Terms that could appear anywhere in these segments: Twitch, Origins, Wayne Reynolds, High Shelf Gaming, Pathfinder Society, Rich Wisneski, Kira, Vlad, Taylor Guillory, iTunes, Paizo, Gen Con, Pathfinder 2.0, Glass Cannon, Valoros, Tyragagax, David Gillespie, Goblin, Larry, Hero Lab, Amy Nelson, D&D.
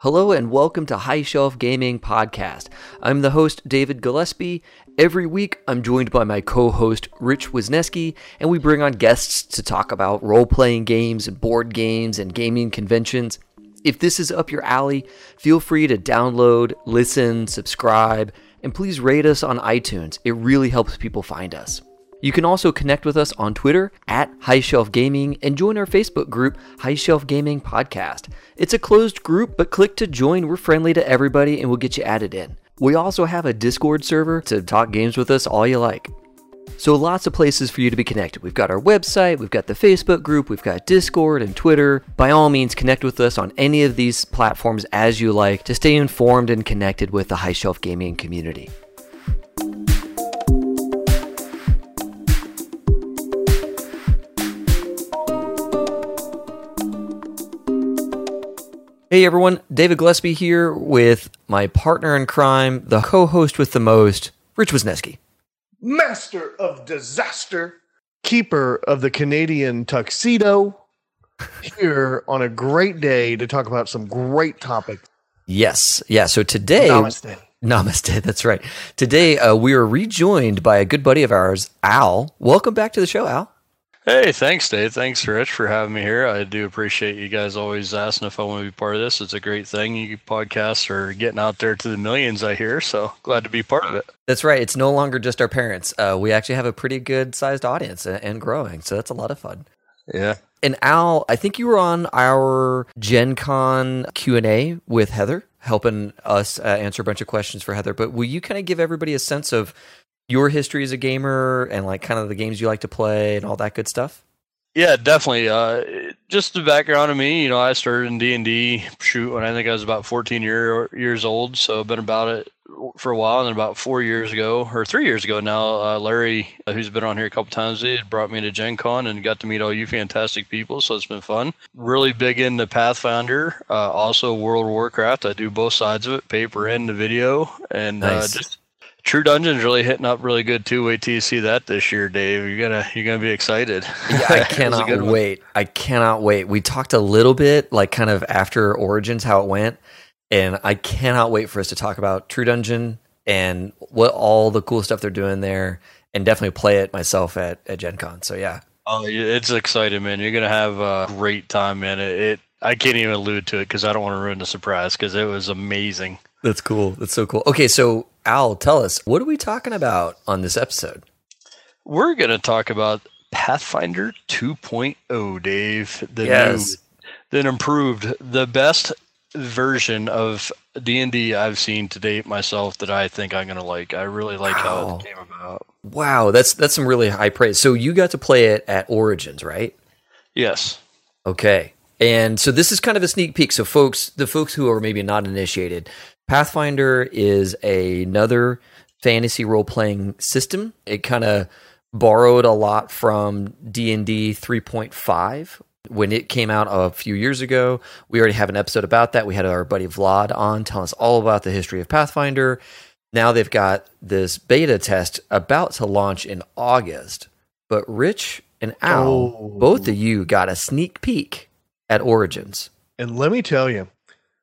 Hello and welcome to High Shelf Gaming Podcast. I'm the host, David Gillespie. Every week, I'm joined by my co-host, Rich Wisneski, and we bring on guests to talk about role-playing games and board games and gaming conventions. If this is up your alley, feel free to download, listen, subscribe, and please rate us on iTunes. It really helps people find us. You can also connect with us on Twitter at High Shelf Gaming and join our Facebook group, High Shelf Gaming Podcast. It's a closed group, but click to join. We're friendly to everybody and we'll get you added in. We also have a Discord server to talk games with us all you like. So lots of places for you to be connected. We've got our website, we've got the Facebook group, we've got Discord and Twitter. By all means, connect with us on any of these platforms as you like to stay informed and connected with the High Shelf Gaming community. Hey everyone, David Gillespie here with my partner in crime, the co-host with the most, Rich Wisneski. Master of disaster, keeper of the Canadian tuxedo, here on a great day to talk about some great topics. Yes, yeah, so today... Namaste. Namaste, that's right. Today we are rejoined by a good buddy of ours, Al. Welcome back to the show, Al. Hey, thanks, Dave. Thanks, Rich, for having me here. I do appreciate you guys always asking if I want to be part of this. It's a great thing. You podcasts are getting out there to the millions, I hear, so glad to be part of it. That's right. It's no longer just our parents. We actually have a pretty good-sized audience and growing, so that's a lot of fun. Yeah. And Al, I think you were on our Gen Con Q&A with Heather, helping us answer a bunch of questions for Heather, but will you kind of give everybody a sense of your history as a gamer and like kind of the games you like to play and all that good stuff? Yeah, definitely. Just the background of me, you know, I started in D&D when I think I was about 14 years old. So I've been about it for a while. And then about 3 years ago now, Larry, who's been on here a couple times, he brought me to Gen Con and got to meet all you fantastic people. So it's been fun. Really big into Pathfinder, also World of Warcraft. I do both sides of it, paper and the video. And nice. True Dungeon's really hitting up really good too. Wait till you see that this year, Dave. You're gonna be excited. Yeah, I cannot wait. I cannot wait. We talked a little bit, like kind of after Origins, how it went, and I cannot wait for us to talk about True Dungeon and what all the cool stuff they're doing there, and definitely play it myself at Gen Con. So yeah. Oh, it's exciting, man. You're gonna have a great time, man. I can't even allude to it because I don't want to ruin the surprise because it was amazing. That's cool. That's so cool. Okay, so Al, tell us, what are we talking about on this episode? We're going to talk about Pathfinder 2.0, Dave. The improved, the best version of D&D I've seen to date myself that I think I'm going to like. I really like how it came about. Wow, that's some really high praise. So you got to play it at Origins, right? Yes. Okay. And so this is kind of a sneak peek. So folks, the folks who are maybe not initiated, Pathfinder is another fantasy role-playing system. It kind of borrowed a lot from D&D 3.5 when it came out a few years ago. We already have an episode about that. We had our buddy Vlad on telling us all about the history of Pathfinder. Now they've got this beta test about to launch in August. But Rich and Al, both of you got a sneak peek at Origins. And let me tell you,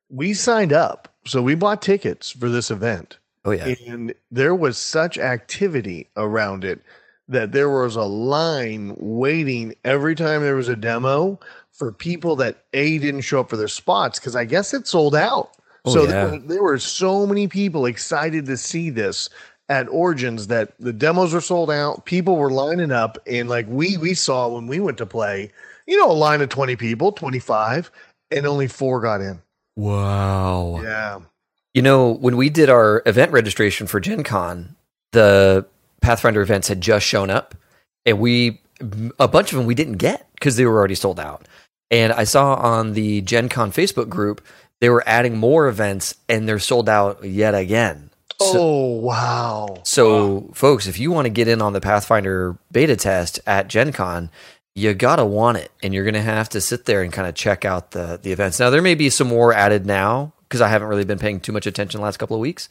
we signed up. So we bought tickets for this event. Oh, yeah. And there was such activity around it that there was a line waiting every time there was a demo for people that, A, didn't show up for their spots because I guess it sold out. Oh, so yeah. There were so many people excited to see this at Origins that the demos were sold out. People were lining up. And like we saw when we went to play, you know, a line of 20 people, 25, and only 4 got in. Wow. Yeah. You know, when we did our event registration for Gen Con, the Pathfinder events had just shown up and a bunch of them we didn't get because they were already sold out. And I saw on the Gen Con Facebook group, they were adding more events and they're sold out yet again. Wow. So folks, if you want to get in on the Pathfinder beta test at Gen Con, you got to want it, and you're going to have to sit there and kind of check out the events. Now, there may be some more added now because I haven't really been paying too much attention the last couple of weeks,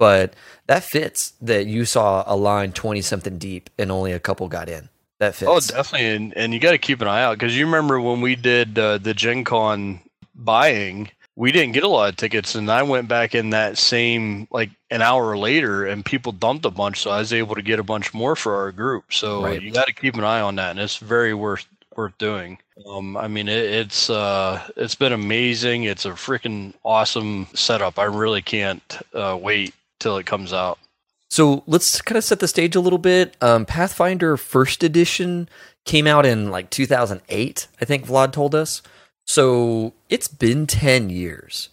but that fits that you saw a line 20-something deep and only a couple got in. That fits. Oh, definitely, and you got to keep an eye out because you remember when we did the Gen Con buying, we didn't get a lot of tickets, and I went back in that same, like, an hour later, and people dumped a bunch, so I was able to get a bunch more for our group. So you got to keep an eye on that, and it's very worth doing. I mean, it's been amazing. It's a freaking awesome setup. I really can't wait till it comes out. So let's kind of set the stage a little bit. Pathfinder First Edition came out in like 2008, I think Vlad told us. So it's been 10 years.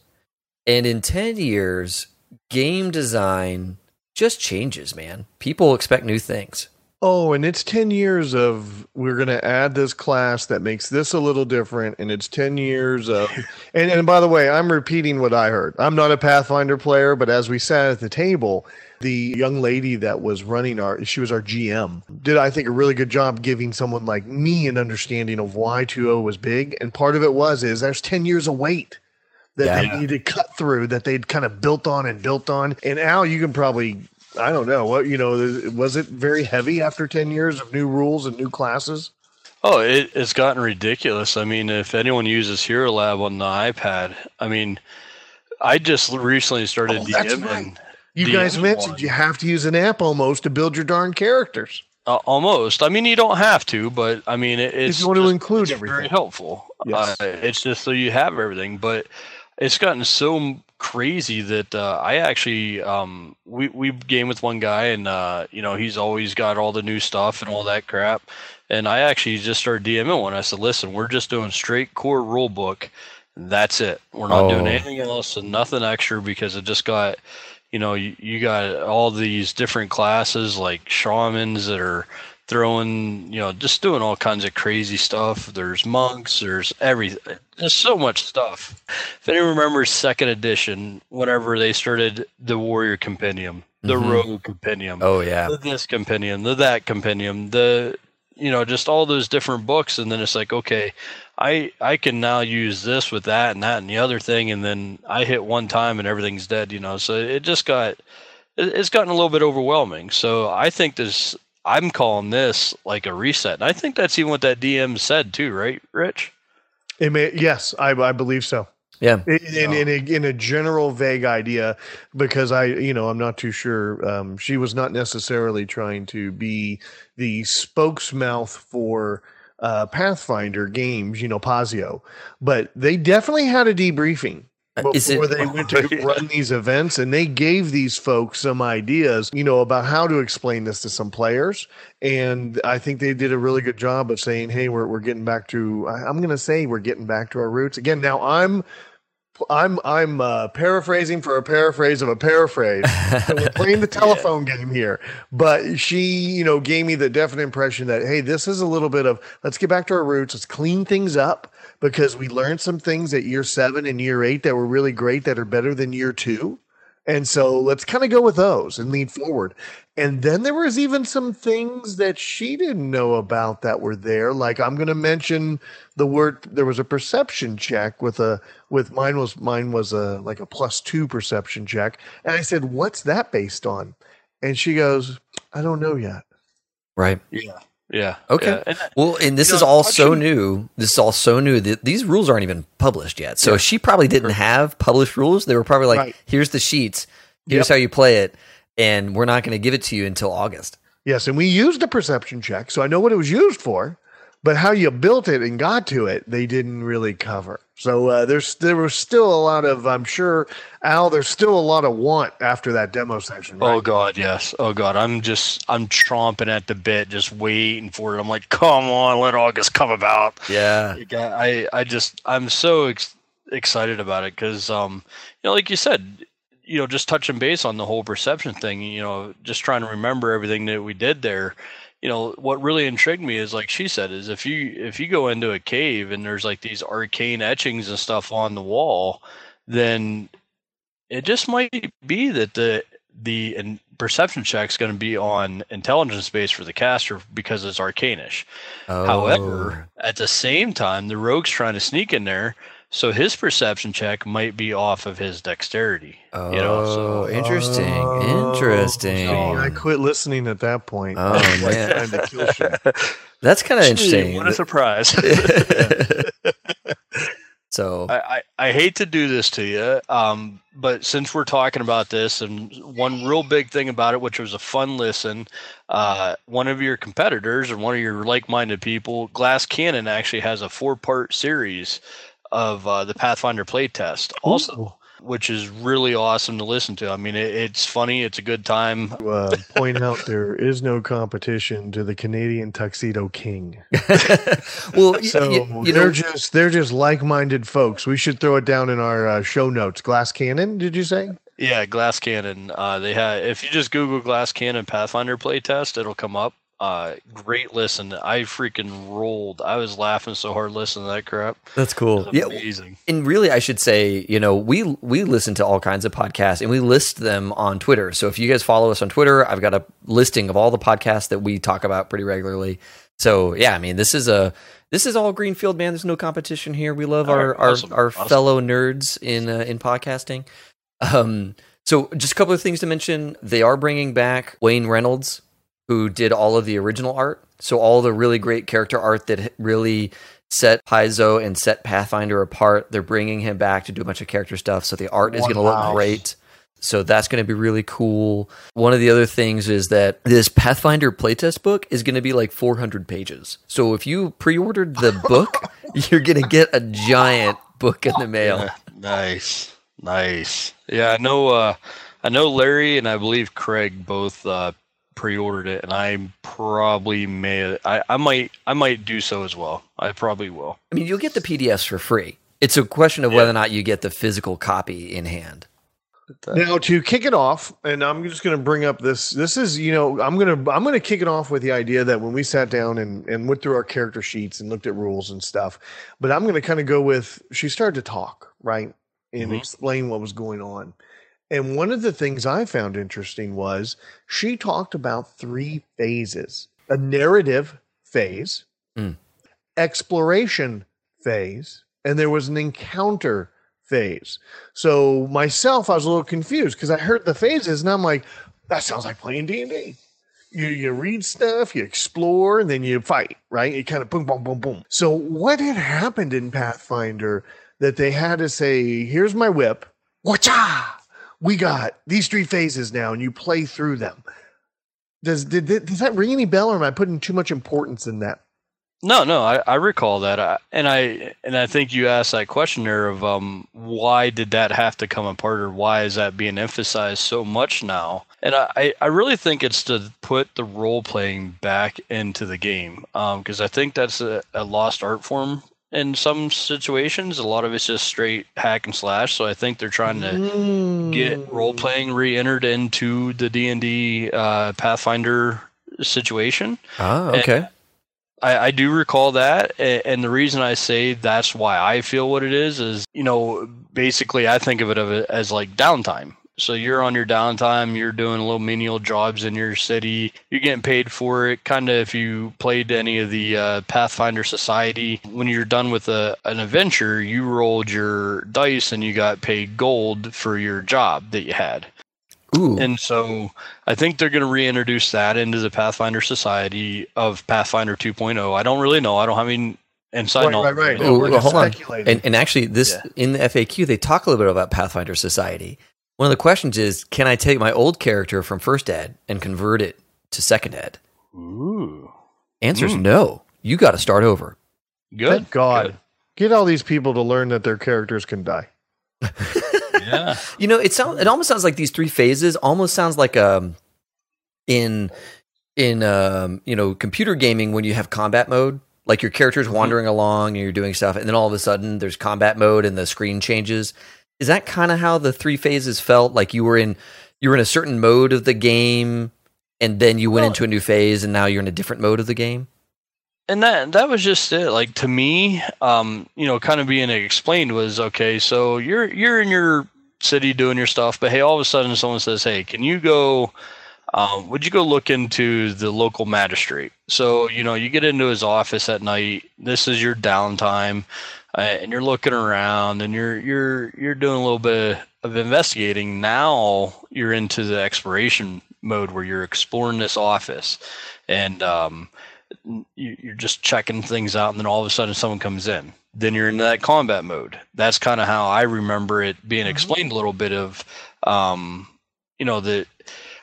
And in 10 years, game design just changes, man. People expect new things. Oh, and it's 10 years of we're going to add this class that makes this a little different. And it's 10 years of... and by the way, I'm repeating what I heard. I'm not a Pathfinder player, but as we sat at the table... The young lady that was running she was our GM, did I think a really good job giving someone like me an understanding of why 2.0 was big. And part of it was there's 10 years of wait that they needed to cut through that they'd kind of built on. And Al, you can probably, I don't know, what, you know, was it very heavy after 10 years of new rules and new classes? Oh, it's gotten ridiculous. I mean, if anyone uses Hero Lab on the iPad, I mean, I just recently started DMing. Right. You guys mentioned you have to use an app almost to build your darn characters. Almost. I mean, you don't have to, but I mean, it's just, to include it's everything. Very helpful. Yes. It's just so you have everything. But it's gotten so crazy that I actually we game with one guy, and you know, he's always got all the new stuff and all that crap. And I actually just started DMing one. I said, "Listen, we're just doing straight core rule book. That's it. We're not doing anything else and nothing extra because it just got." You know, you got all these different classes like shamans that are throwing, you know, just doing all kinds of crazy stuff. There's monks, there's everything. There's so much stuff. If anyone remembers second edition, whenever they started the warrior compendium, the rogue compendium, the this compendium, the that compendium, the, you know, just all those different books. And then it's like, okay, I can now use this with that and that and the other thing, and then I hit one time and everything's dead, you know. So it just it's gotten a little bit overwhelming. So I think I'm calling this like a reset. And I think that's even what that DM said too, right, Rich? Yes, I believe so. Yeah. In a general vague idea, because I'm not too sure. She was not necessarily trying to be the spokesmouth for Pathfinder games, you know, Paizo, but they definitely had a debriefing before they went to run these events, and they gave these folks some ideas, you know, about how to explain this to some players. And I think they did a really good job of saying, "Hey, we're getting back to." I'm going to say we're getting back to our roots again. Now I'm paraphrasing for a paraphrase of a paraphrase. So we're playing the telephone game here, but she, you know, gave me the definite impression that, hey, this is a little bit of, let's get back to our roots. Let's clean things up because we learned some things at year 7 and year 8 that were really great, that are better than year 2. And so let's kind of go with those and lean forward. And then there was even some things that she didn't know about that were there. Like, I'm going to mention the word. There was a perception check with mine was a +2 perception check. And I said, "What's that based on?" And she goes, "I don't know yet." Right. Yeah. Yeah. Okay. Yeah. Well, and this is all so new. These rules aren't even published yet. So she probably didn't have published rules. They were probably like, here's the sheets. Here's how you play it. And we're not going to give it to you until August. Yes. And we used a perception check. So I know what it was used for, but how you built it and got to it, they didn't really cover. So there was still a lot of, I'm sure, Al, there's still a lot of want after that demo session. Right? Oh, God, yes. Oh, God. I'm chomping at the bit, just waiting for it. I'm like, come on, let August come about. Yeah. Like, I'm so excited about it because, you know, like you said, you know, just touching base on the whole perception thing, you know, just trying to remember everything that we did there. You know, what really intrigued me is, like she said, is if you go into a cave and there's like these arcane etchings and stuff on the wall, then it just might be that the perception check's going to be on intelligence base for the caster because it's arcane-ish. Oh. However, at the same time, the rogue's trying to sneak in there, so his perception check might be off of his dexterity. Oh, you know? So, interesting. So I quit listening at that point. Oh, man. That's kind of interesting. What a surprise. So I hate to do this to you, but since we're talking about this, and one real big thing about it, which was a fun listen, one of your competitors or one of your like-minded people, Glass Cannon, actually has a 4-part series of the Pathfinder playtest also, which is really awesome to listen to. I mean, it's funny. It's a good time. Point out there is no competition to the Canadian Tuxedo King. Well, so they're just like-minded folks. We should throw it down in our show notes. Glass Cannon, did you say? Yeah, Glass Cannon. They have. If you just Google Glass Cannon Pathfinder playtest, it'll come up. Great listen. I freaking rolled. I was laughing so hard listening to that crap. That's cool. Yeah, amazing. And really, I should say, you know, we listen to all kinds of podcasts and we list them on Twitter. So if you guys follow us on Twitter, I've got a listing of all the podcasts that we talk about pretty regularly. So yeah, I mean, this is all greenfield, man. There's no competition here. We love our fellow nerds in podcasting. So just a couple of things to mention. They are bringing back Wayne Reynolds, who did all of the original art. So all the really great character art that really set Paizo and set Pathfinder apart, they're bringing him back to do a bunch of character stuff. So the art is going to look great. So that's going to be really cool. One of the other things is that this Pathfinder playtest book is going to be like 400 pages. So if you pre-ordered the book, you're going to get a giant book in the mail. Yeah, nice. Yeah, I know Larry and I believe Craig both pre-ordered it, and I might do so as well. I probably will. I mean, you'll get the PDFs for free. It's a question of whether or not you get the physical copy in hand. Now, to kick it off, and I'm just going to bring up this is, you know, I'm going to kick it off with the idea that when we sat down and went through our character sheets and looked at rules and stuff, but I'm going to kind of go with, she started to talk, right? And explain what was going on. And one of the things I found interesting was she talked about 3 phases: a narrative phase, exploration phase, and there was an encounter phase. So myself, I was a little confused because I heard the phases and I'm like, that sounds like playing D&D. You read stuff, you explore, and then you fight, right? You kind of boom, boom, boom, boom. So what had happened in Pathfinder that they had to say, here's my whip, watcha! We got these 3 phases now, and you play through them. Does that ring any bell, or am I putting too much importance in that? No, I recall that, and I think you asked that question there of why did that have to come apart, or why is that being emphasized so much now? And I really think it's to put the role playing back into the game, because I think that's a lost art form. In some situations, a lot of it's just straight hack and slash. So I think they're trying to get role playing re-entered into the D&D Pathfinder situation. Oh, okay. I do recall that, and the reason I say that's why I feel what it is, you know, basically I think of it as like downtime. So you're on your downtime, you're doing little menial jobs in your city, you're getting paid for it. Kind of if you played any of the Pathfinder Society, when you're done with an adventure, you rolled your dice and you got paid gold for your job that you had. Ooh. And so I think they're going to reintroduce that into the Pathfinder Society of Pathfinder 2.0. I don't really know. I don't have any... And so right. You know, well, hold on. And actually, in the FAQ, they talk a little bit about Pathfinder Society. One of the questions is, can I take my old character from first ed and convert it to second ed? Ooh. Answer's no. You got to start over. Good. Thank God. Good. Get all these people to learn that their characters can die. Yeah. You know, it almost sounds like these 3 phases almost sounds like in you know, computer gaming when you have combat mode. Like your character's wandering along and you're doing stuff, and then all of a sudden there's combat mode and the screen changes. Is that kind of how the 3 phases felt? Like you were in a certain mode of the game, and then you went into a new phase, and now you're in a different mode of the game? And that was just it. Like, to me, you know, kind of being explained was, okay, so you're in your city doing your stuff, but hey, all of a sudden someone says, hey, can you go... would you go look into the local magistrate? So, you know, you get into his office at night. This is your downtime, and you're looking around, and you're doing a little bit of investigating. Now you're into the exploration mode where you're exploring this office, and you're just checking things out. And then all of a sudden, someone comes in. then you're in that combat mode. That's kind of how I remember it being explained a little bit of, you know, that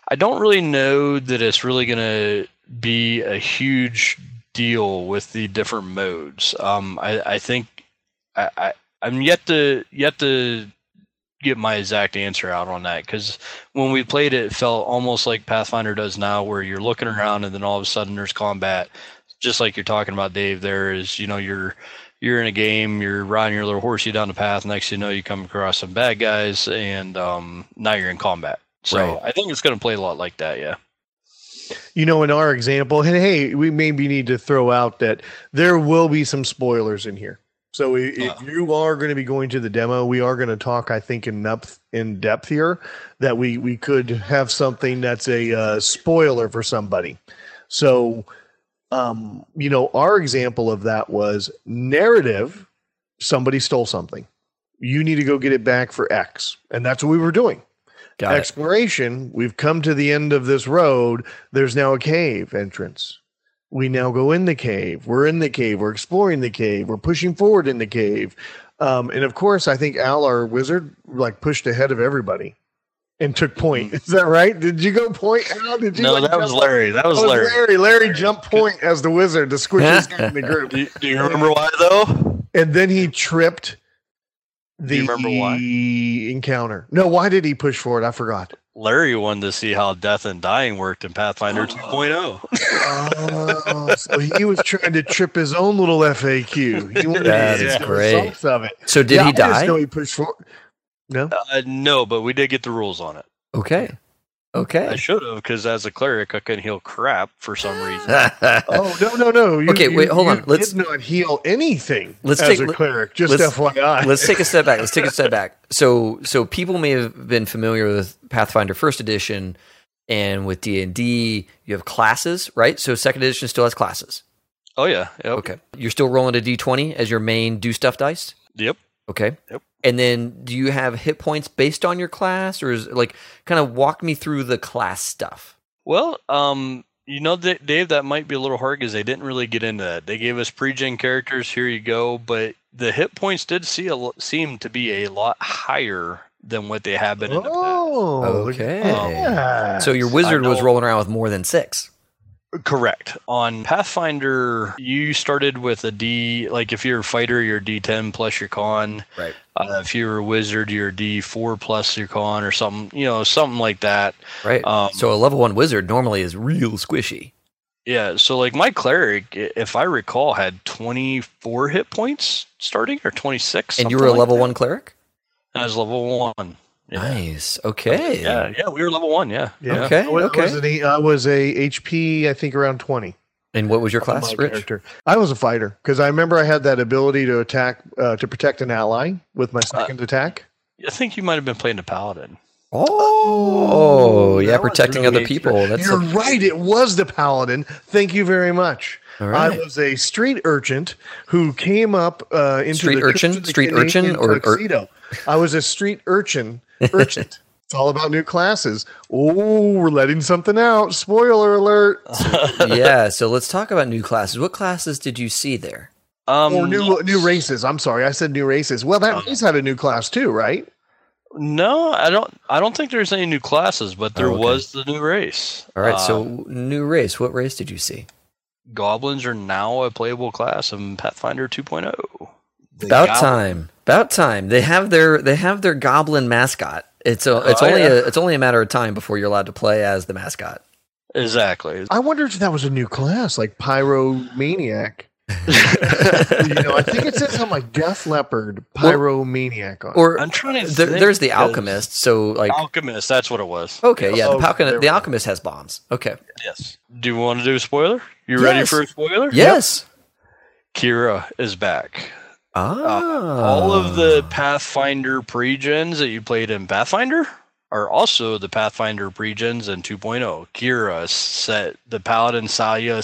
I don't really know that it's really going to be a huge deal with the different modes. I think I'm yet to get my exact answer out on that, because when we played it, it felt almost like Pathfinder does now, where you're looking around and then all of a sudden there's combat, just like you're talking about, Dave. There is, you know, you're in a game, you're riding your little horsey down the path. Next thing you know, you come across some bad guys, and now you're in combat. So right. I think it's going to play a lot like that. Yeah. You know, in our example, and hey, we maybe need to throw out that there will be some spoilers in here. So if you are going to be going to the demo, we are going to talk, I think, in depth here, that we could have something that's a spoiler for somebody. So, you know, our example of that was narrative. Somebody stole something. You need to go get it back for X. And that's what we were doing. Exploration. We've come to the end of this road. There's now a cave entrance. We now go in the cave. We're in the cave. We're exploring the cave. We're pushing forward in the cave. And of course, I think Al, our wizard, like pushed ahead of everybody and took point. Is that right? Did you go point, Al? Did you? No, that was Larry. That was Larry. Larry jumped point as the wizard, the squishiest guy in the group. Do you remember why, though? And then he tripped the encounter. No, why did he push forward? I forgot. Larry wanted to see how death and dying worked in Pathfinder 2.0. Oh, so he was trying to trip his own little FAQ. He wanted to see the results of it. So did he die? I just know he pushed forward. No? No, but we did get the rules on it. Okay. I should have, because as a cleric, I couldn't heal crap for some reason. Oh, no. Wait, hold on. Let's not heal anything as a cleric, just FYI. Let's take a step back. So people may have been familiar with Pathfinder 1st Edition, and with D&D, you have classes, right? So 2nd Edition still has classes. Oh, yeah. Yep. Okay. You're still rolling a D20 as your main do-stuff dice? Yep. Okay. Yep. And then do you have hit points based on your class, or is it like, kind of walk me through the class stuff? Well, you know, Dave, that might be a little hard because they didn't really get into that. They gave us pre-gen characters. Here you go. But the hit points did seem to be a lot higher than what they have been in the past. Oh, okay. Yes. So your wizard was rolling around with more than 6. Correct. On Pathfinder, you started with a D, like if you're a fighter, you're D10 plus your con. Right. If you're a wizard, you're D4 plus your con or something, you know, something like that. Right. So a level 1 wizard normally is real squishy. Yeah. So like my cleric, if I recall, had 24 hit points starting, or 26. And you were a level 1 cleric? I was level 1. Yeah. Nice. Okay. Yeah. We were level 1. Yeah. Okay. I was a HP, I think, around 20. And what was your class, Rich? Character. I was a fighter, because I remember I had that ability to attack to protect an ally with my 2nd attack. I think you might have been playing a paladin. Oh yeah, protecting really other people. You're right. It was the paladin. Thank you very much. Right. I was a street urchin who came up into street the urchin, street urchin, or tuxedo. I was a street urchin. It's all about new classes. Oh, we're letting something out. Spoiler alert. Yeah, so let's talk about new classes. What classes did you see there? Or new races. I'm sorry, I said new races. Well, that race had a new class too, right? No, I don't think there's any new classes, but there was the new race. All right, so new race. What race did you see? Goblins are now a playable class in Pathfinder 2.0. About time. They have their goblin mascot. It's only a matter of time before you're allowed to play as the mascot. Exactly. I wonder if that was a new class, like Pyromaniac. You know, I think it says on my Death Leopard, Pyromaniac. I'm trying to think. There's the Alchemist. So like Alchemist, that's what it was. Okay, yeah. The Alchemist has bombs. Okay. Yes. Do you want to do a spoiler? You ready for a spoiler? Yes. Yep. Kira is back. All of the Pathfinder pre-gens that you played in Pathfinder are also the Pathfinder pre-gens in 2.0. Kira, set the Paladin, Saya,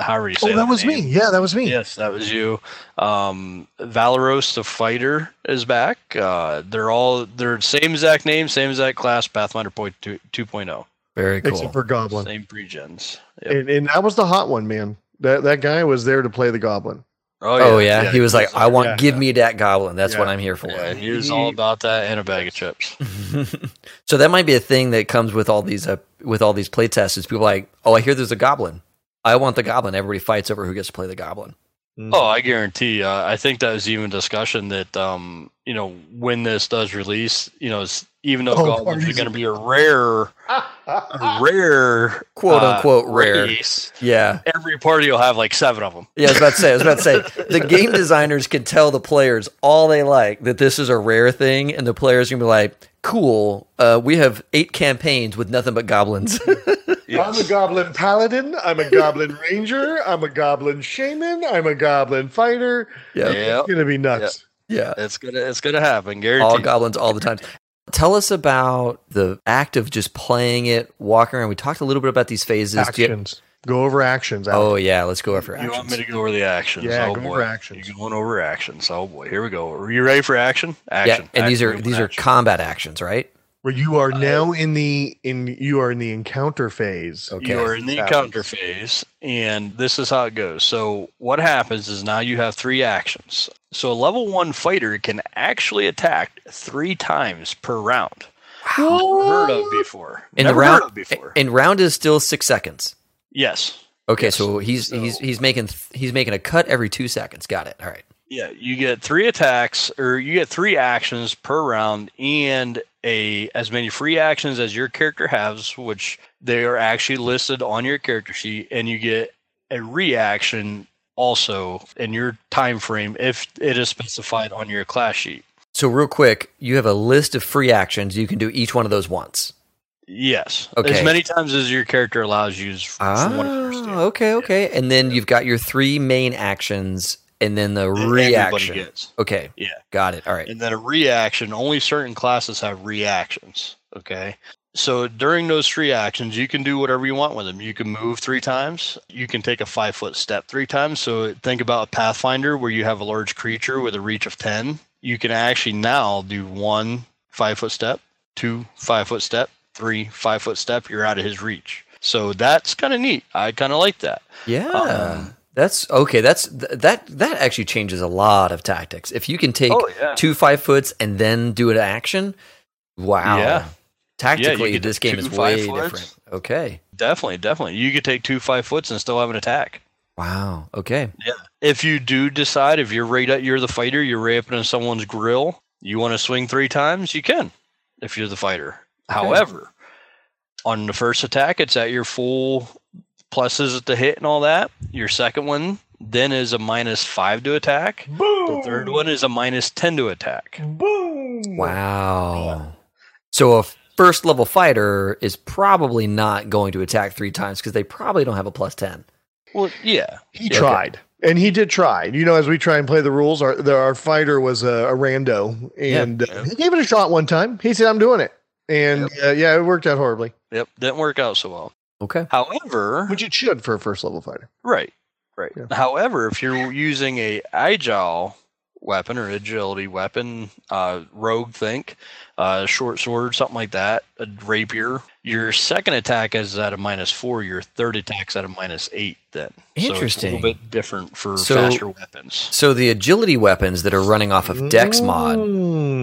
however you say that was name. Me. Yeah, that was me. Yes, that was you. Valoros, the fighter, is back. They're same exact name, same exact class, Pathfinder 2.0. Very cool. Except for Goblin. Same pre-gens. Yep. And that was the hot one, man. That guy was there to play the Goblin. Oh yeah. He was like, I want, give me that goblin. That's what I'm here for. Yeah, he was all about that and a bag of chips. So that might be a thing that comes with all these play tests is people like, oh, I hear there's a goblin. I want the goblin. Everybody fights over who gets to play the goblin. Oh, I guarantee. I think that was even discussion that, you know, when this does release, you know, it's, even though goblins are going to be a rare, quote unquote rare race, every party will have like seven of them. Yeah, I was about to say, the game designers could tell the players all they like that this is a rare thing, and the players can be like, cool, we have 8 campaigns with nothing but goblins. Yes. I'm a goblin paladin. I'm a goblin ranger. I'm a goblin shaman. I'm a goblin fighter. Yeah, it's gonna be nuts. Yep. Yeah, it's gonna happen. Guaranteed. All goblins, all the time. Tell us about the act of just playing it, walking around. We talked a little bit about these phases. Actions. Go over actions. Alex. Oh, yeah. Let's go over actions. You want me to go over the actions? Yeah, over actions. You're going over actions. Oh, boy. Here we go. Are you ready for action? Action. Yeah, and these are combat actions, right? Where you are now in the encounter phase. Okay. You are in the encounter phase, and this is how it goes. So what happens is now you have 3 actions. So a level 1 fighter can actually attack 3 times per round. Wow. Never heard of before. And round is still 6 seconds. Yes. Okay, so he's making a cut every 2 seconds. Got it. All right. Yeah, you get 3 attacks, or you get 3 actions per round, and as many free actions as your character has, which they are actually listed on your character sheet, and you get a reaction also in your time frame if it is specified on your class sheet. So real quick, you have a list of free actions. You can do each one of those once. Yes. Okay. As many times as your character allows you. Okay. And then you've got your 3 main actions. And then the reaction. Gets. Okay. Yeah. Got it. All right. And then a reaction. Only certain classes have reactions. Okay. So during those 3 actions, you can do whatever you want with them. You can move 3 times. You can take a 5-foot step 3 times. So think about Pathfinder where you have a large creature with a reach of 10. You can actually now do 1 5-foot step, 2 5-foot step, 3 5-foot step. You're out of his reach. So that's kind of neat. I kind of like that. Yeah. That's okay. That actually changes a lot of tactics. If you can take 2 5-foots and then do an action, wow! Yeah. Tactically, this game is way different. Okay, definitely. You could take 2 5-foots and still have an attack. Wow. Okay. Yeah. If you do decide, if you're right, you're the fighter, you're right up in someone's grill, you want to swing 3 times, you can. If you're the fighter, okay. However, on the first attack, it's at your full. Pluses at the hit and all that. Your second one then is a -5 to attack. Boom. The third one is a -10 to attack. Boom. Wow. So a first level fighter is probably not going to attack 3 times because they probably don't have a +10. Well, yeah. He tried. Okay. And he did try. You know, as we try and play the rules, our fighter was a rando. And he gave it a shot one time. He said, I'm doing it. And it worked out horribly. Yep. Didn't work out so well. Okay. However, which it should for a first level fighter. Right. Yeah. However, if you're using a agile weapon or agility weapon, rogue think, short sword, something like that, a rapier, your second attack is at a -4, your third attack's at a -8 then. Interesting. So it's a little bit different for faster weapons. So the agility weapons that are running off of Dex mod.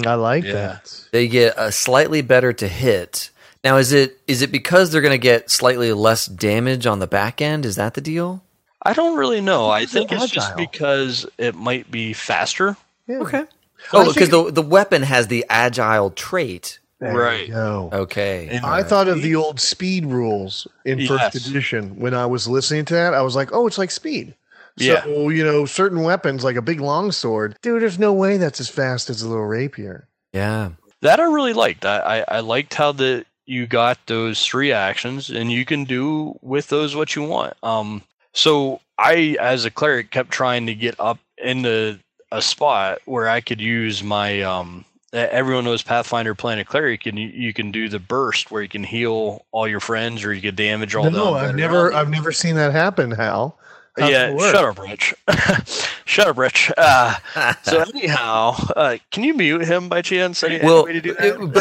I like that. They get a slightly better to hit. Now, is it because they're going to get slightly less damage on the back end? Is that the deal? I don't really know. I think it's just because it might be faster. Yeah. Okay. Oh, because the weapon has the agile trait. Right. Okay. And I thought of the old speed rules in first edition. When I was listening to that, I was like, oh, it's like speed. Yeah. So, you know, certain weapons like a big longsword, dude, there's no way that's as fast as a little rapier. Yeah. That I really liked. I liked how you got those 3 actions, and you can do with those what you want. So I, as a cleric, kept trying to get up into a spot where I could use my... everyone knows Pathfinder playing a cleric, and you can do the burst where you can heal all your friends, or you can damage all them. No, I've never seen that happen, Hal. Shut up, Rich. So anyhow, can you mute him by chance? Any way to do that?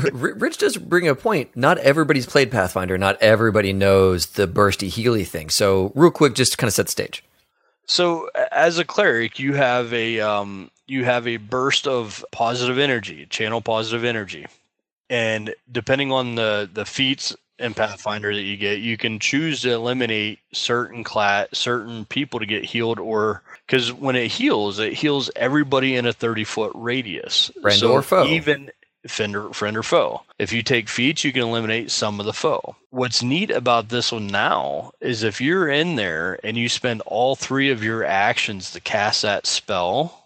But Rich does bring a point. Not everybody's played Pathfinder. Not everybody knows the bursty healy thing. So real quick, just to kind of set the stage. So as a cleric, you have a burst of positive energy, channel positive energy. And depending on the feats in Pathfinder that you get, you can choose to eliminate certain certain people to get healed, or because when it heals everybody in a 30-foot radius. Friend or foe. Even friend or foe. If you take feats, you can eliminate some of the foe. What's neat about this one now is if you're in there and you spend all three of your actions to cast that spell,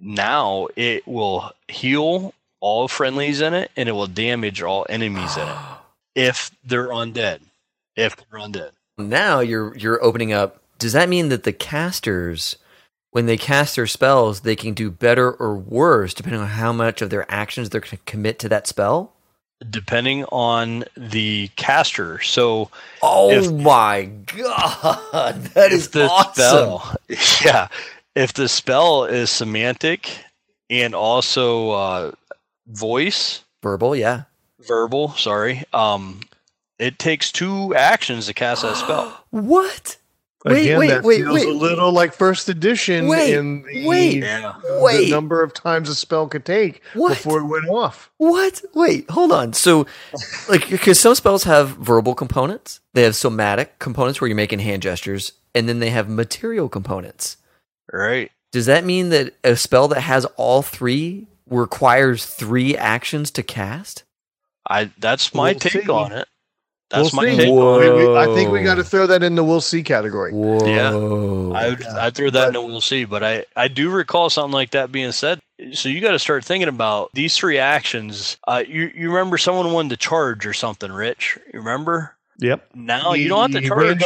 now it will heal all friendlies in it, and it will damage all enemies in it if they're undead. Now you're opening up. Does that mean that the casters, when they cast their spells, they can do better or worse depending on how much of their actions they're going to commit to that spell? Depending on the caster. So, my god, that is the awesome. Spell. Yeah, if the spell is semantic and also voice, verbal. Sorry, it takes 2 actions to cast that spell. What? Again, that feels a little like first edition in the number of times a spell could take before it went off. What? Wait, hold on. So, like, because some spells have verbal components, they have somatic components where you're making hand gestures, and then they have material components. Right. Does that mean that a spell that has all three requires 3 actions to cast? That's my take on it. I think we got to throw that in the we'll see category. Whoa. Yeah, I'd throw that in the we'll see, but I do recall something like that being said. So you got to start thinking about these 3 actions. You remember someone wanted to charge or something, Rich? You remember? Yep. Now you don't have to charge. The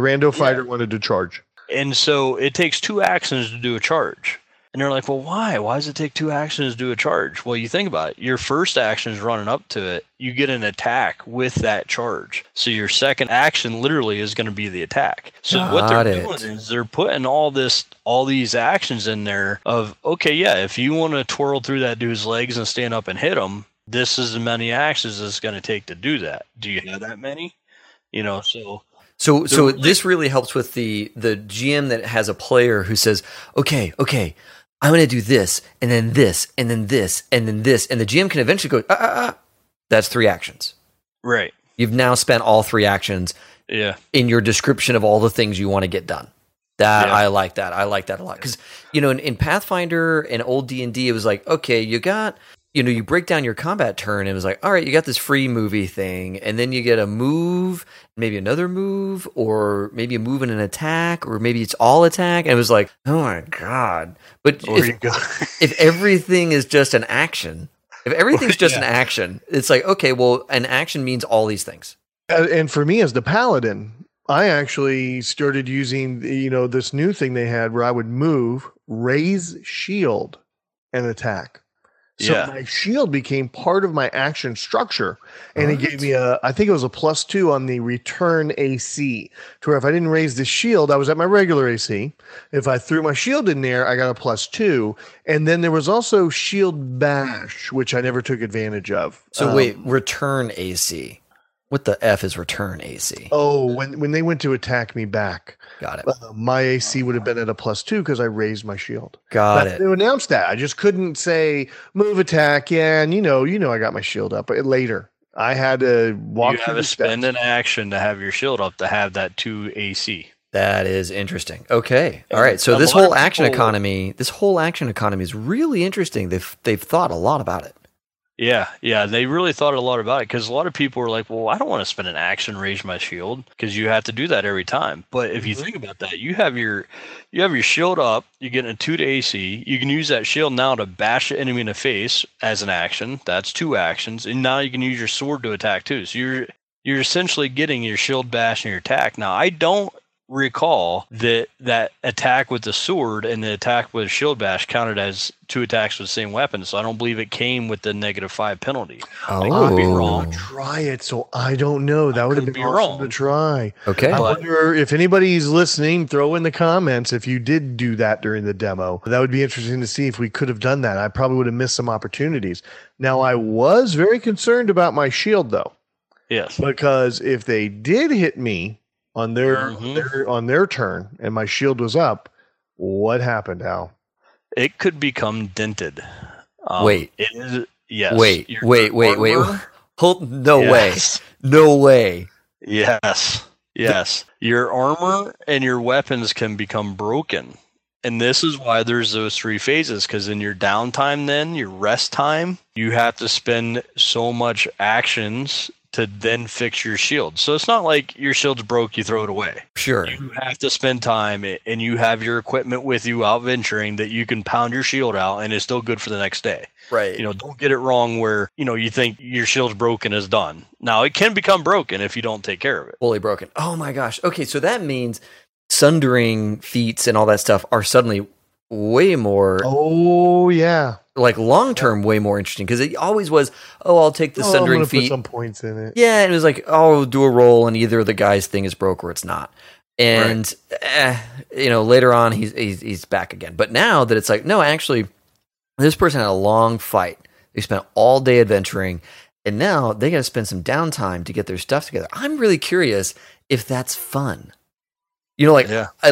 rando fighter wanted to charge. And so it takes 2 actions to do a charge. And they're like, well, why? Why does it take 2 actions to do a charge? Well, you think about it. Your first action is running up to it. You get an attack with that charge. So your second action literally is going to be the attack. So what they're doing is they're putting all these actions in there of, okay, yeah, if you want to twirl through that dude's legs and stand up and hit him, this is the many actions it's going to take to do that. Do you have that many? You know, so this really helps with the GM that has a player who says, okay. I'm going to do this, and then this, and then this, and then this. And the GM can eventually go, that's 3 actions. Right. You've now spent all 3 actions in your description of all the things you want to get done. I like that. I like that a lot. Because, you know, in Pathfinder and old D&D, it was like, okay, you got, you know, you break down your combat turn, and it was like, all right, you got this free movie thing, and then you get a move, maybe another move, or maybe a move and an attack, or maybe it's all attack. And it was like, oh my god! But if everything is just an action, it's like, okay, well, an action means all these things. And for me, as the paladin, I actually started using, you know, this new thing they had where I would move, raise shield, and attack. So my shield became part of my action structure, and it gave me I think it was a +2 on the return AC, to where if I didn't raise the shield, I was at my regular AC. If I threw my shield in there, I got a +2. And then there was also shield bash, which I never took advantage of. So wait, return AC. What the F is return AC? Oh, when they went to attack me back. Got it. My AC would have been at a +2 because I raised my shield. Got it. They announced that. I just couldn't say move attack. Yeah, and you know, I got my shield up. But later, I had to walk. You have to spend an action to have your shield up to have that 2 AC. That is interesting. Okay, all right. So this whole action economy is really interesting. They've thought a lot about it. Yeah, they really thought a lot about it, because a lot of people were like, well, I don't want to spend an action raise my shield, because you have to do that every time. But if you think about that, you have your shield up, you're getting a 2 to AC, you can use that shield now to bash the enemy in the face as an action. That's 2 actions, and now you can use your sword to attack too. So you're essentially getting your shield bash and your attack. Now, I don't recall that attack with the sword and the attack with shield bash counted as 2 attacks with the same weapon, so I don't believe it came with the -5 penalty. I could be wrong. Try it, so I don't know. That would have been awesome to try. Okay, I wonder if anybody's listening, throw in the comments if you did do that during the demo. That would be interesting to see if we could have done that. I probably would have missed some opportunities. Now, I was very concerned about my shield, though. Yes, because if they did hit me on their, on their turn, and my shield was up, what happened, Al? It could become dented. Wait. Hold, no way. Yes. Your armor and your weapons can become broken. And this is why there's those three phases, because in your downtime, then your rest time, you have to spend so much actions to then fix your shield. So it's not like your shield's broke, you throw it away. Sure. You have to spend time, and you have your equipment with you out venturing that you can pound your shield out and it's still good for the next day. Right. You know, don't get it wrong where, you know, you think your shield's broken is done. Now, it can become broken if you don't take care of it. Fully broken. Oh my gosh. Okay, so that means sundering feats and all that stuff are suddenly way more. Oh, yeah. Like long-term, way more interesting, because it always was, oh, I'll take the sundering feat. Put some points in it. Yeah, and it was like, oh, do a roll, and either the guy's thing is broke or it's not. And, you know, later on, he's back again. But now that it's like, no, actually, this person had a long fight. They spent all day adventuring, and now they got to spend some downtime to get their stuff together. I'm really curious if that's fun. You know,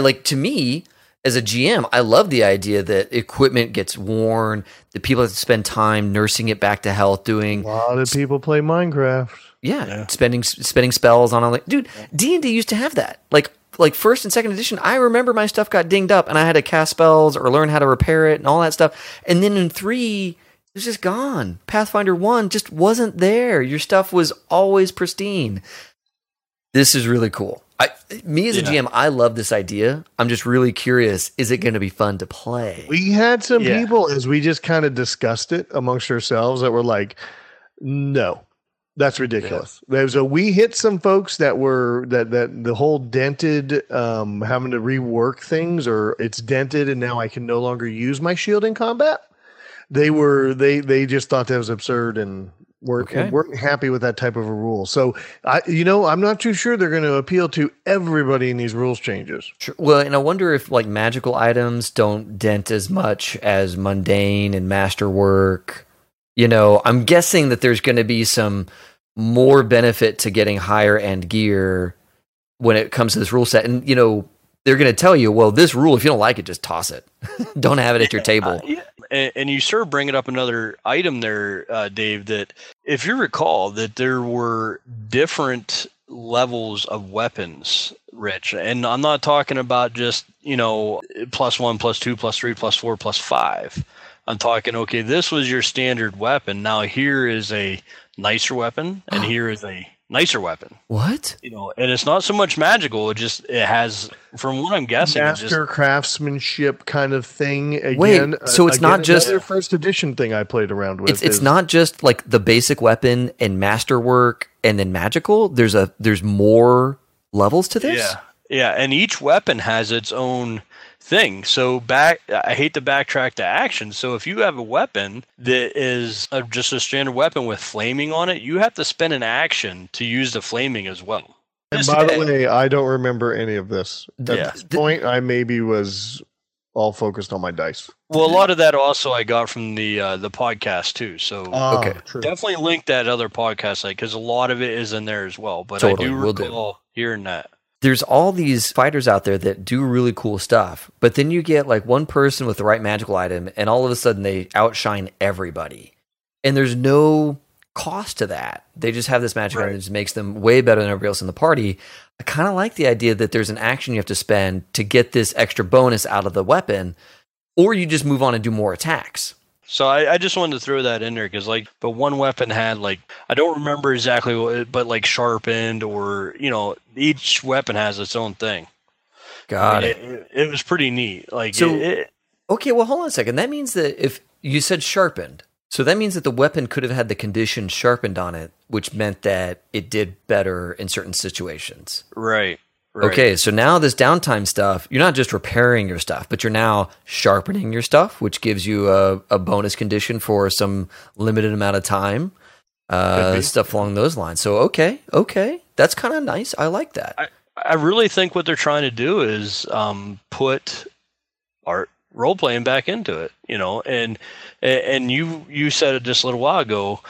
like, to me, as a GM, I love the idea that equipment gets worn, that people have to spend time nursing it back to health, doing... A lot of people play Minecraft. Yeah. spending spells on... Dude, D&D used to have that. Like, first and second edition, I remember my stuff got dinged up, and I had to cast spells or learn how to repair it and all that stuff. And then in 3, it was just gone. Pathfinder 1 just wasn't there. Your stuff was always pristine. This is really cool. Me as a GM, I love this idea. I'm just really curious, is it going to be fun to play? We had some people, as we just kind of discussed it amongst ourselves, that were like, no, that's ridiculous. Yeah. So we hit some folks that were, that the whole dented, having to rework things, or it's dented and now I can no longer use my shield in combat. They just thought that was absurd and weren't happy with that type of a rule. So I'm not too sure they're going to appeal to everybody in these rules changes. Sure. Well, and I wonder if like magical items don't dent as much as mundane and masterwork. You know, I'm guessing that there's going to be some more benefit to getting higher end gear when it comes to this rule set. And, you know, they're going to tell you, well, this rule, if you don't like it, just toss it. Don't have it at your table. And you sort of bring it up another item there, Dave, that if you recall that there were different levels of weapons, Rich. And I'm not talking about just, you know, +1, +2, +3, +4, +5. I'm talking, okay, this was your standard weapon. Now here is a nicer weapon and here is a nicer weapon. What? You know, and it's not so much magical. It has, from what I'm guessing, master craftsmanship kind of thing. Again, so it's not just their first edition thing I played around with. It's not just like the basic weapon and masterwork and then magical. There's more levels to this. Yeah, and each weapon has its own thing. So I hate to backtrack to action. So if you have a weapon that is just a standard weapon with flaming on it, you have to spend an action to use the flaming as well. And by the way, I don't remember any of this. At this point, I maybe was all focused on my dice. Well, a lot of that also I got from the podcast too. So definitely link that other podcast, like, because a lot of it is in there as well. But totally, I do recall hearing that. There's all these fighters out there that do really cool stuff, but then you get like one person with the right magical item and all of a sudden they outshine everybody. And there's no cost to that. They just have this magic item that just makes them way better than everybody else in the party. I kind of like the idea that there's an action you have to spend to get this extra bonus out of the weapon, or you just move on and do more attacks. So I just wanted to throw that in there because, like, but one weapon had, like, I don't remember exactly what, but like sharpened, or, you know, each weapon has its own thing. It was pretty neat. Like, so, okay, well, hold on a second. That means that if you said sharpened, so that means that the weapon could have had the condition sharpened on it, which meant that it did better in certain situations. Right. Okay, so now this downtime stuff, you're not just repairing your stuff, but you're now sharpening your stuff, which gives you a bonus condition for some limited amount of time, stuff along those lines. So, okay. That's kind of nice. I like that. I really think what they're trying to do is put art role-playing back into it, you know, and you said it just a little while ago,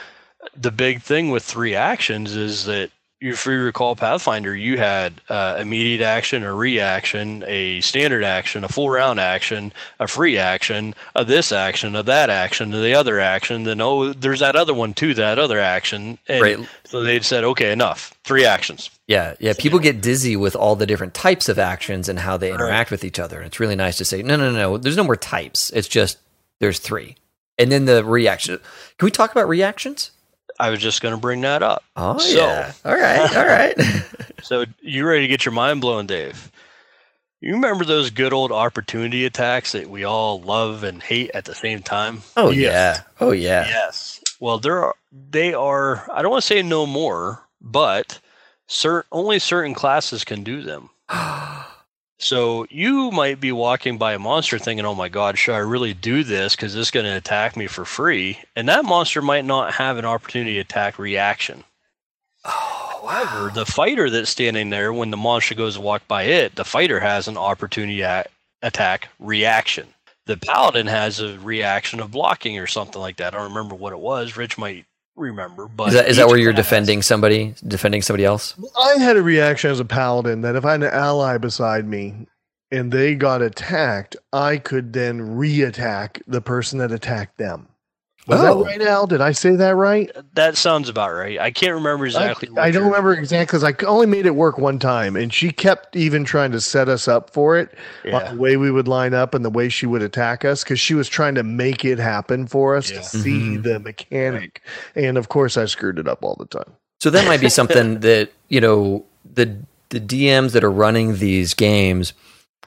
the big thing with 3 actions is that if you recall Pathfinder, you had immediate action, a reaction, a standard action, a full round action, a free action, a this action, a that action, to the other action. Then, oh, there's that other one to that other action. And right. So they've said, okay, enough. 3 actions. Yeah. Yeah. People get dizzy with all the different types of actions and how they interact with each other. And it's really nice to say, no, there's no more types. It's just there's 3. And then the reaction. Can we talk about reactions? I was just going to bring that up. Oh, so, yeah. All right. So you ready to get your mind blown, Dave? You remember those good old opportunity attacks that we all love and hate at the same time? Oh, yes. Yeah. Oh, yeah. Yes. Well, they are, I don't want to say no more, but only certain classes can do them. So you might be walking by a monster thinking, oh my God, should I really do this? Because it's going to attack me for free. And that monster might not have an opportunity attack reaction. Oh, wow. However, the fighter that's standing there, when the monster goes to walk by it, the fighter has an opportunity attack reaction. The paladin has a reaction of blocking or something like that. I don't remember what it was. Rich might remember, but is that where you're defending somebody else? I had a reaction as a paladin that if I had an ally beside me and they got attacked, I could then re-attack the person that attacked them. Was that right, Al? Did I say that right? That sounds about right. I can't remember exactly. I don't remember exactly because I only made it work one time, and she kept even trying to set us up for it, on the way we would line up and the way she would attack us, because she was trying to make it happen for us to see the mechanic. Right. And of course, I screwed it up all the time. So that might be something that the DMs that are running these games.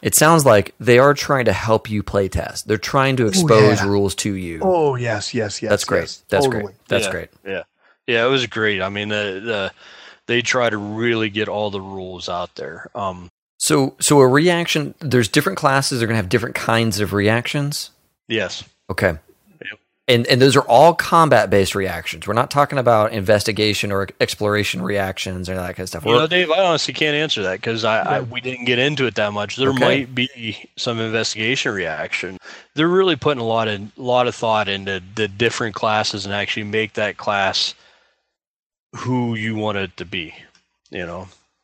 It sounds like they are trying to help you play test. They're trying to expose rules to you. Oh, yes. That's great. Yes, that's totally. Great. That's great. Yeah. Yeah, it was great. I mean, they try to really get all the rules out there. So a reaction, there's different classes. They're going to have different kinds of reactions? Yes. Okay. Yep. And those are all combat-based reactions. We're not talking about investigation or exploration reactions or that kind of stuff. Well, Dave, I honestly can't answer that because we didn't get into it that much. There might be some investigation reaction. They're really putting a lot of thought into the different classes and actually make that class who you want it to be.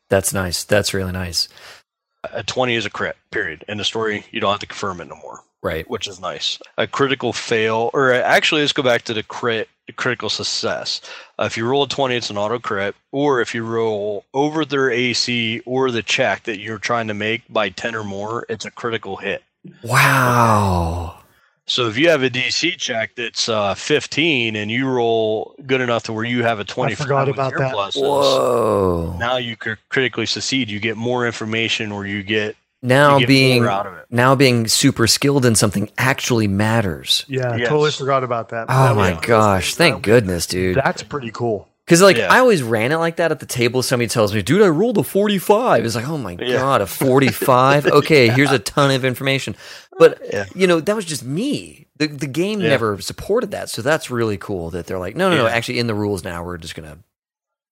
That's nice. That's really nice. A 20 is a crit, period. End of story. You don't have to confirm it no more. Right, which is nice. A critical fail, or actually, let's go back to the crit, critical success. If you roll a 20, it's an auto crit, or if you roll over their AC or the check that you're trying to make by 10 or more, it's a critical hit. Wow. So if you have a DC check that's 15 and you roll good enough to where you have a 20, I forgot about that. Pluses, whoa! Now you could critically succeed. You get more information, or you get. Now being super skilled in something actually matters. Yeah, yes. Totally forgot about that. Oh my gosh, thank goodness, dude. That's pretty cool. Because I always ran it like that at the table. Somebody tells me, dude, I rolled a 45. It's like, oh my God, a 45? Okay, here's a ton of information. But, that was just me. The game never supported that. So that's really cool that they're like, no, actually in the rules now, we're just going to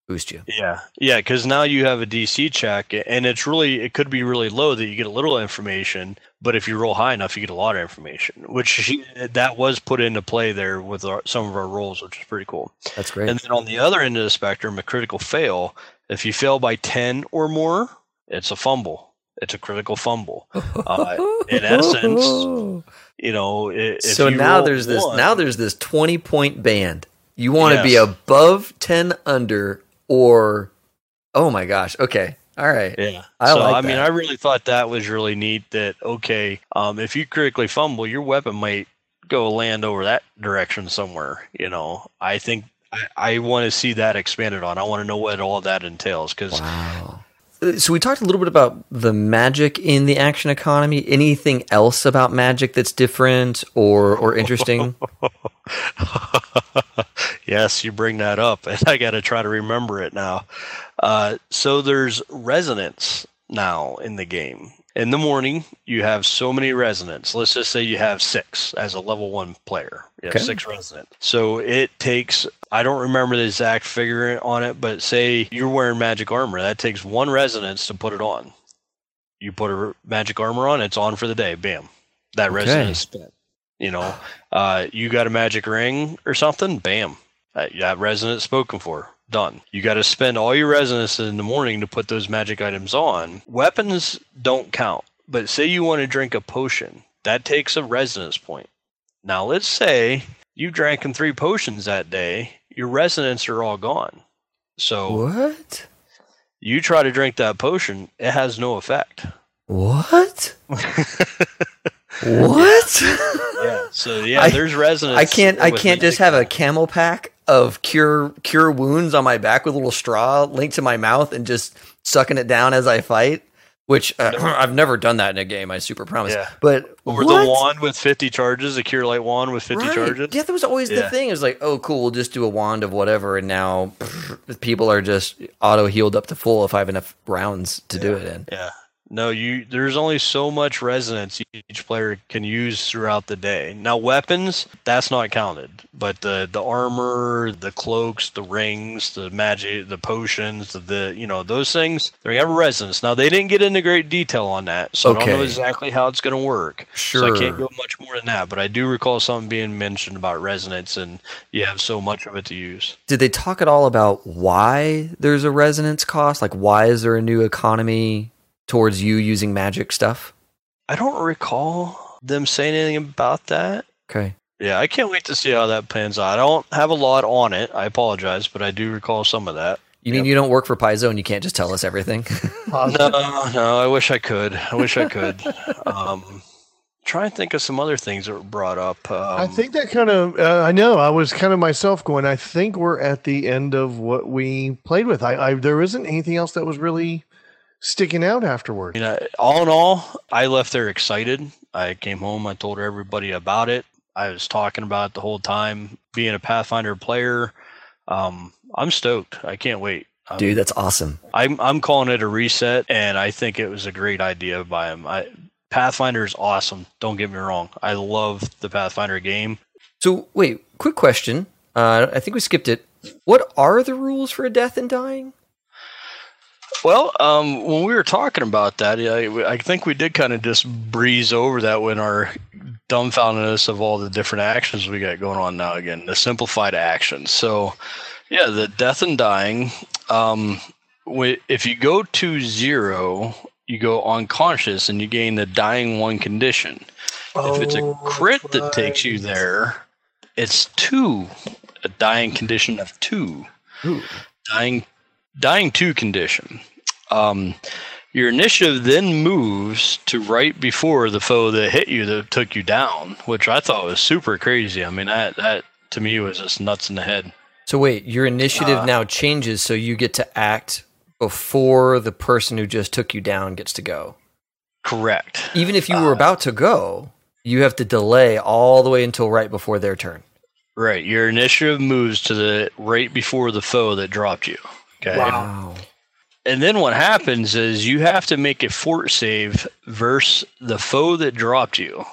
boost you. Yeah, because now you have a DC check, and it could be really low that you get a little information, but if you roll high enough, you get a lot of information, which that was put into play there with some of our rolls, which is pretty cool. That's great. And then on the other end of the spectrum, a critical fail, if you fail by 10 or more, it's a fumble. It's a critical fumble. In essence, now there's this 20-point band. You want to be above 10 under. Or, oh my gosh, okay, all right. Yeah. I really thought that was really neat that, if you critically fumble, your weapon might go land over that direction somewhere. I think I want to see that expanded on. I want to know what all that entails. Wow. So we talked a little bit about the magic in the action economy. Anything else about magic that's different or interesting? Yes, you bring that up, and I got to try to remember it now. So there's resonance now in the game. In the morning, you have so many resonance. Let's just say you have 6 as a level 1 player. You have 6 resonance. So it takes, I don't remember the exact figure on it, but say you're wearing magic armor. That takes 1 resonance to put it on. You put a magic armor on, it's on for the day. Bam. That resonance spent. You got a magic ring or something, bam, that resonance spoken for. done. You got to spend all your resonance in the morning to put those magic items on. Weapons don't count, but say you want to drink a potion. That takes a resonance point. Now, let's say you drank in 3 potions that day. Your resonance are all gone. So what? You try to drink that potion, it has no effect. What? What? Yeah. So yeah, there's resonance. I can't just have a camel pack of cure wounds on my back with a little straw linked to my mouth and just sucking it down as I fight. Which I've never done that in a game. I super promise. Yeah. But the wand with 50 charges, a cure light wand with 50 charges. Yeah, that was always the thing. It was like, oh, cool, we'll just do a wand of whatever, and now people are just auto healed up to full if I have enough rounds to do it in. Yeah. No, there's only so much resonance each player can use throughout the day. Now, weapons, that's not counted. But the armor, the cloaks, the rings, the magic, the potions, those things, they have resonance. Now, they didn't get into great detail on that, so I don't know exactly how it's going to work. Sure. So I can't go much more than that, but I do recall something being mentioned about resonance, and you have so much of it to use. Did they talk at all about why there's a resonance cost? Like, why is there a new economy towards you using magic stuff? I don't recall them saying anything about that. Okay. Yeah, I can't wait to see how that pans out. I don't have a lot on it. I apologize, but I do recall some of that. You mean you don't work for Paizo and you can't just tell us everything? No, I wish I could. Try and think of some other things that were brought up. I think that kind of, I know, I was kind of myself going, I think we're at the end of what we played with. There isn't anything else that was really sticking out afterwards. All in all, I left there excited. I came home, I told everybody about it. I was talking about it the whole time. Being a Pathfinder player, I'm stoked. I can't wait. Dude, that's awesome. I'm calling it a reset, and I think it was a great idea by him. Pathfinder is awesome. Don't get me wrong. I love the Pathfinder game. So wait, quick question. I think we skipped it. What are the rules for death and dying? Well, when we were talking about that, I think we did kind of just breeze over that when our dumbfoundedness of all the different actions we got going on now again, the simplified actions. So, yeah, the death and dying, if you go to 0, you go unconscious and you gain the dying 1 condition. If it's a crit that takes you there, it's 2, a dying condition of 2. Ooh. Dying 2 condition. Your initiative then moves to right before the foe that hit you that took you down, which I thought was super crazy. I mean, that to me was just nuts in the head. So wait, your initiative now changes, so you get to act before the person who just took you down gets to go. Correct. Even if you were about to go, you have to delay all the way until right before their turn. Right. Your initiative moves to the right before the foe that dropped you. Okay. Wow. And then what happens is you have to make a fort save versus the foe that dropped you.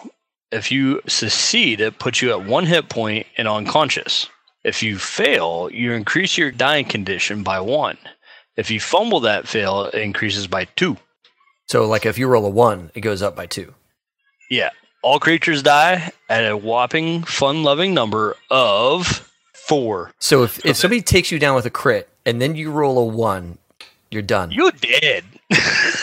If you succeed, it puts you at 1 hit point and unconscious. If you fail, you increase your dying condition by 1. If you fumble that fail, it increases by 2. So like if you roll a 1, it goes up by 2. Yeah. All creatures die at a whopping fun-loving number of 4. So if somebody takes you down with a crit, and then you roll a 1, you're done. You did.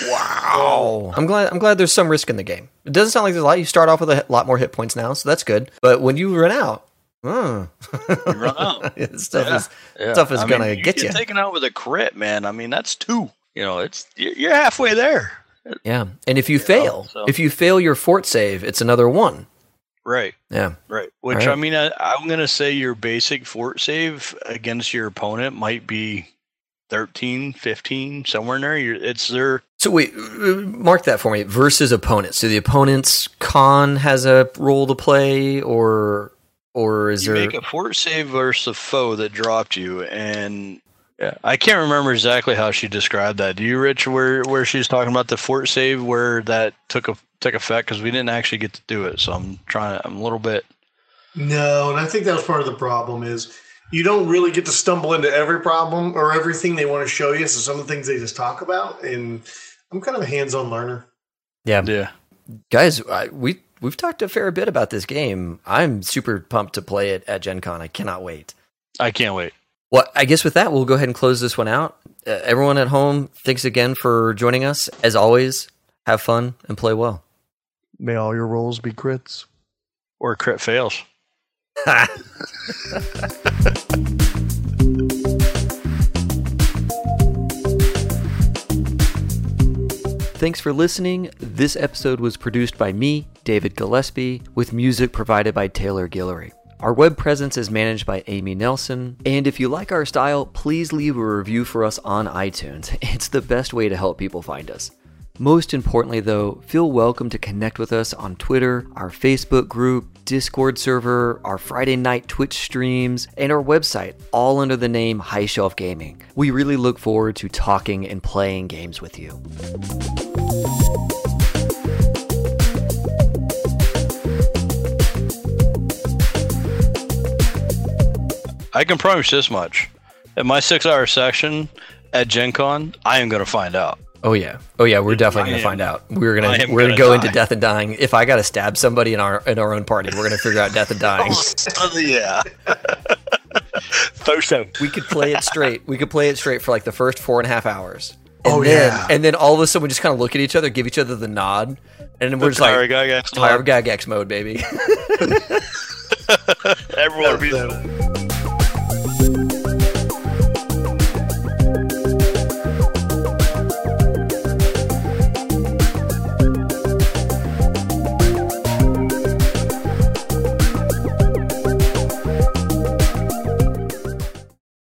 Wow. I'm glad there's some risk in the game. It doesn't sound like there's a lot. You start off with a lot more hit points now, so that's good. But when you run out, you run out. Stuff is going to get you. You get taken out with a crit, man. I mean, that's 2. You're halfway there. Yeah. And if you fail, your fort save, it's another 1. Right. Yeah. Right. Which, right. I mean, I'm going to say your basic fort save against your opponent might be 13, 15, somewhere in there. It's their... So wait, mark that for me. Versus opponents. So the opponent's con has a role to play, or is you there... You make a fort save versus the foe that dropped you, and... Yeah, I can't remember exactly how she described that. Do you, Rich, where she's talking about the fort save where that took effect? Because we didn't actually get to do it, so I'm a little bit... No, and I think that was part of the problem is you don't really get to stumble into every problem or everything they want to show you, so some of the things they just talk about, and I'm kind of a hands-on learner. Yeah. Yeah. Guys, we've talked a fair bit about this game. I'm super pumped to play it at Gen Con. I cannot wait. Well, I guess with that, we'll go ahead and close this one out. Everyone at home, thanks again for joining us. As always, have fun and play well. May all your rolls be crits. Or crit fails. Thanks for listening. This episode was produced by me, David Gillespie, with music provided by Taylor Guillory. Our web presence is managed by Amy Nelson. And if you like our style, please leave a review for us on iTunes. It's the best way to help people find us. Most importantly, though, feel welcome to connect with us on Twitter, our Facebook group, Discord server, our Friday night Twitch streams, and our website, all under the name High Shelf Gaming. We really look forward to talking and playing games with you. I can promise this much. In my 6-hour section at Gen Con, I am going to find out. Oh, yeah. Oh, yeah. We're definitely going to find out. We're gonna go into death and dying. If I got to stab somebody in our own party, we're going to figure out death and dying. Oh, yeah. We could play it straight. We could play it straight for like the first 4.5 hours. And then all of a sudden we just kind of look at each other, give each other the nod. And then we're just like, Tyragagax mode, baby. Everyone be